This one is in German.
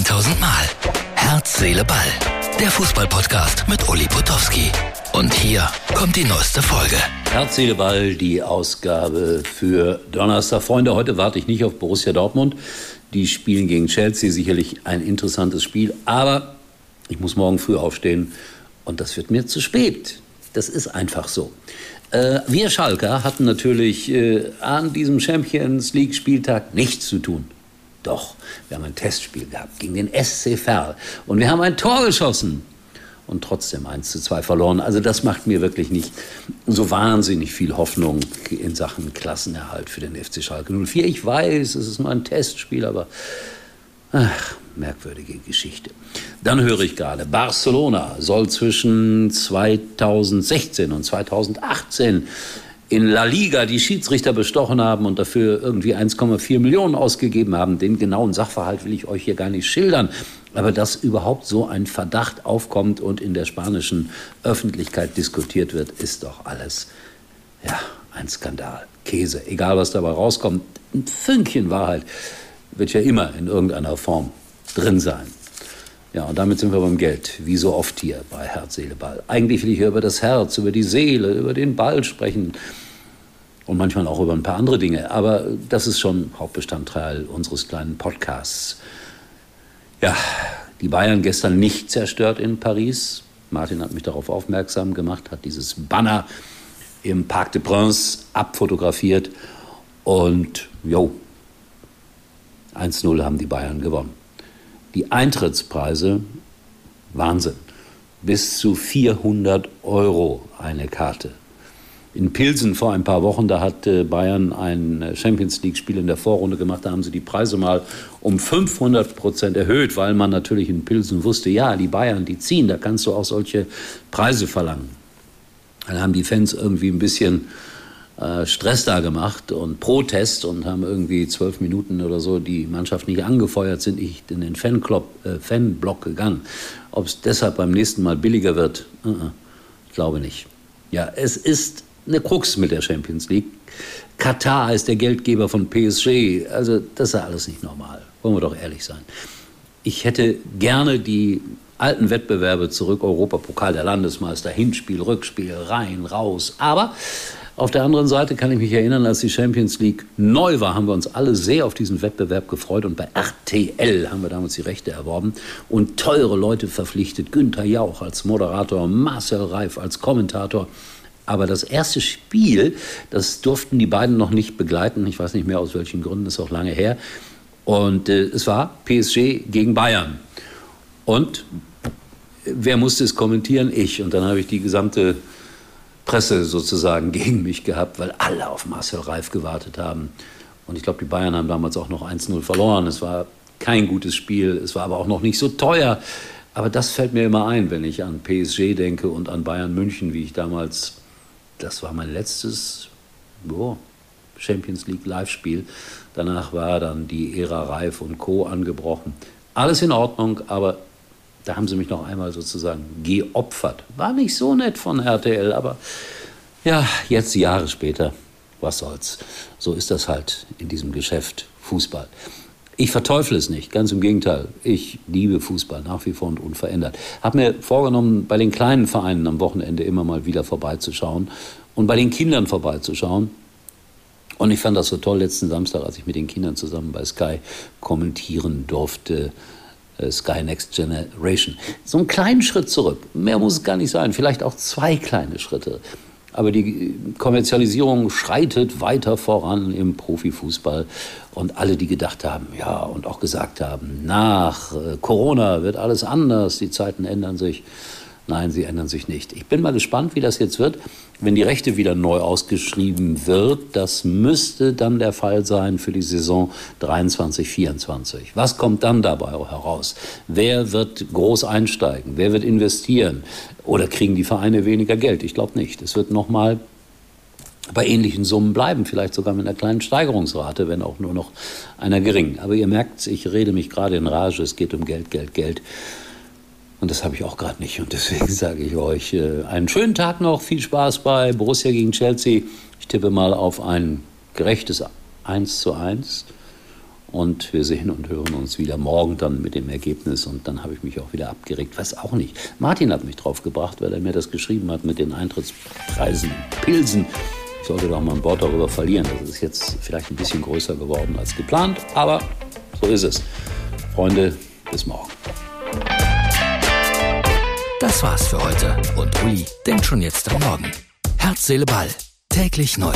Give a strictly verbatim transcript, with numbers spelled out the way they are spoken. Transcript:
tausend Mal. Herz, Seele, Ball. Der Fußballpodcast mit Uli Potowski. Und hier kommt die neueste Folge. Herz, Seele, Ball, die Ausgabe für Donnerstag. Freunde, heute warte ich nicht auf Borussia Dortmund. Die spielen gegen Chelsea, sicherlich ein interessantes Spiel. Aber ich muss morgen früh aufstehen und das wird mir zu spät. Das ist einfach so. Äh, wir Schalker hatten natürlich äh, an diesem Champions League Spieltag nichts zu tun. Doch, wir haben ein Testspiel gehabt gegen den S C Verl und wir haben ein Tor geschossen und trotzdem eins zu zwei verloren. Also das macht mir wirklich nicht so wahnsinnig viel Hoffnung in Sachen Klassenerhalt für den F C Schalke null vier. Ich weiß, es ist nur ein Testspiel, aber ach, merkwürdige Geschichte. Dann höre ich gerade, Barcelona soll zwischen zweitausendsechzehn und zweitausendachtzehn in La Liga die Schiedsrichter bestochen haben und dafür irgendwie eins Komma vier Millionen ausgegeben haben. Den genauen Sachverhalt will ich euch hier gar nicht schildern. Aber dass überhaupt so ein Verdacht aufkommt und in der spanischen Öffentlichkeit diskutiert wird, ist doch alles, ja, ein Skandal. Käse, egal was dabei rauskommt, ein Fünkchen Wahrheit wird ja immer in irgendeiner Form drin sein. Ja, und damit sind wir beim Geld, wie so oft hier bei Herz, Seele, Ball. Eigentlich will ich hier über das Herz, über die Seele, über den Ball sprechen und manchmal auch über ein paar andere Dinge. Aber das ist schon Hauptbestandteil unseres kleinen Podcasts. Ja, die Bayern gestern nicht zerstört in Paris. Martin hat mich darauf aufmerksam gemacht, hat dieses Banner im Parc des Princes abfotografiert und jo, eins zu null haben die Bayern gewonnen. Die Eintrittspreise, Wahnsinn, bis zu vierhundert Euro eine Karte. In Pilsen vor ein paar Wochen, da hat Bayern ein Champions-League-Spiel in der Vorrunde gemacht, da haben sie die Preise mal um fünfhundert Prozent erhöht, weil man natürlich in Pilsen wusste, ja, die Bayern, die ziehen, da kannst du auch solche Preise verlangen. Dann haben die Fans irgendwie ein bisschen Stress da gemacht und Protest und haben irgendwie zwölf Minuten oder so die Mannschaft nicht angefeuert, sind nicht in den Fanclub, äh, Fanblock gegangen. Ob es deshalb beim nächsten Mal billiger wird? Uh-uh, ich glaube nicht. Ja, es ist eine Krux mit der Champions League. Katar ist der Geldgeber von P S G. Also das ist ja alles nicht normal. Wollen wir doch ehrlich sein. Ich hätte gerne die alten Wettbewerbe zurück, Europapokal der Landesmeister, Hinspiel, Rückspiel, rein, raus. Aber auf der anderen Seite kann ich mich erinnern, als die Champions League neu war, haben wir uns alle sehr auf diesen Wettbewerb gefreut. Und bei R T L haben wir damals die Rechte erworben und teure Leute verpflichtet. Günther Jauch als Moderator, Marcel Reif als Kommentator. Aber das erste Spiel, das durften die beiden noch nicht begleiten. Ich weiß nicht mehr, aus welchen Gründen, ist auch lange her. Und äh, es war P S G gegen Bayern. Und wer musste es kommentieren? Ich. Und dann habe ich die gesamte Presse sozusagen gegen mich gehabt, weil alle auf Marcel Reif gewartet haben. Und ich glaube, die Bayern haben damals auch noch eins zu null verloren. Es war kein gutes Spiel, es war aber auch noch nicht so teuer. Aber das fällt mir immer ein, wenn ich an P S G denke und an Bayern München, wie ich damals, das war mein letztes oh, Champions League Live-Spiel. Danach war dann die Ära Reif und Co. angebrochen. Alles in Ordnung, aber da haben sie mich noch einmal sozusagen geopfert. War nicht so nett von R T L, aber ja, jetzt Jahre später, was soll's. So ist das halt in diesem Geschäft Fußball. Ich verteufle es nicht, ganz im Gegenteil. Ich liebe Fußball nach wie vor und unverändert. Habe mir vorgenommen, bei den kleinen Vereinen am Wochenende immer mal wieder vorbeizuschauen und bei den Kindern vorbeizuschauen. Und ich fand das so toll letzten Samstag, als ich mit den Kindern zusammen bei Sky kommentieren durfte, Sky Next Generation. So einen kleinen Schritt zurück. Mehr muss es gar nicht sein. Vielleicht auch zwei kleine Schritte. Aber die Kommerzialisierung schreitet weiter voran im Profifußball. Und alle, die gedacht haben, ja, und auch gesagt haben, nach Corona wird alles anders, die Zeiten ändern sich. Nein, sie ändern sich nicht. Ich bin mal gespannt, wie das jetzt wird, wenn die Rechte wieder neu ausgeschrieben wird. Das müsste dann der Fall sein für die Saison dreiundzwanzig vierundzwanzig. Was kommt dann dabei heraus? Wer wird groß einsteigen? Wer wird investieren? Oder kriegen die Vereine weniger Geld? Ich glaube nicht. Es wird nochmal bei ähnlichen Summen bleiben, vielleicht sogar mit einer kleinen Steigerungsrate, wenn auch nur noch einer geringen. Aber ihr merkt, ich rede mich gerade in Rage. Es geht um Geld, Geld, Geld. Und das habe ich auch gerade nicht. Und deswegen sage ich euch äh, einen schönen Tag noch. Viel Spaß bei Borussia gegen Chelsea. Ich tippe mal auf ein gerechtes eins zu eins. Und wir sehen und hören uns wieder morgen dann mit dem Ergebnis. Und dann habe ich mich auch wieder abgeregt. Weiß auch nicht. Martin hat mich drauf gebracht, weil er mir das geschrieben hat mit den Eintrittspreisen Pilsen. Ich sollte doch mal ein Wort darüber verlieren. Das ist jetzt vielleicht ein bisschen größer geworden als geplant. Aber so ist es. Freunde, bis morgen. Das war's für heute. Und Uli denkt schon jetzt am Morgen. Herz, Seele, Ball. Täglich neu.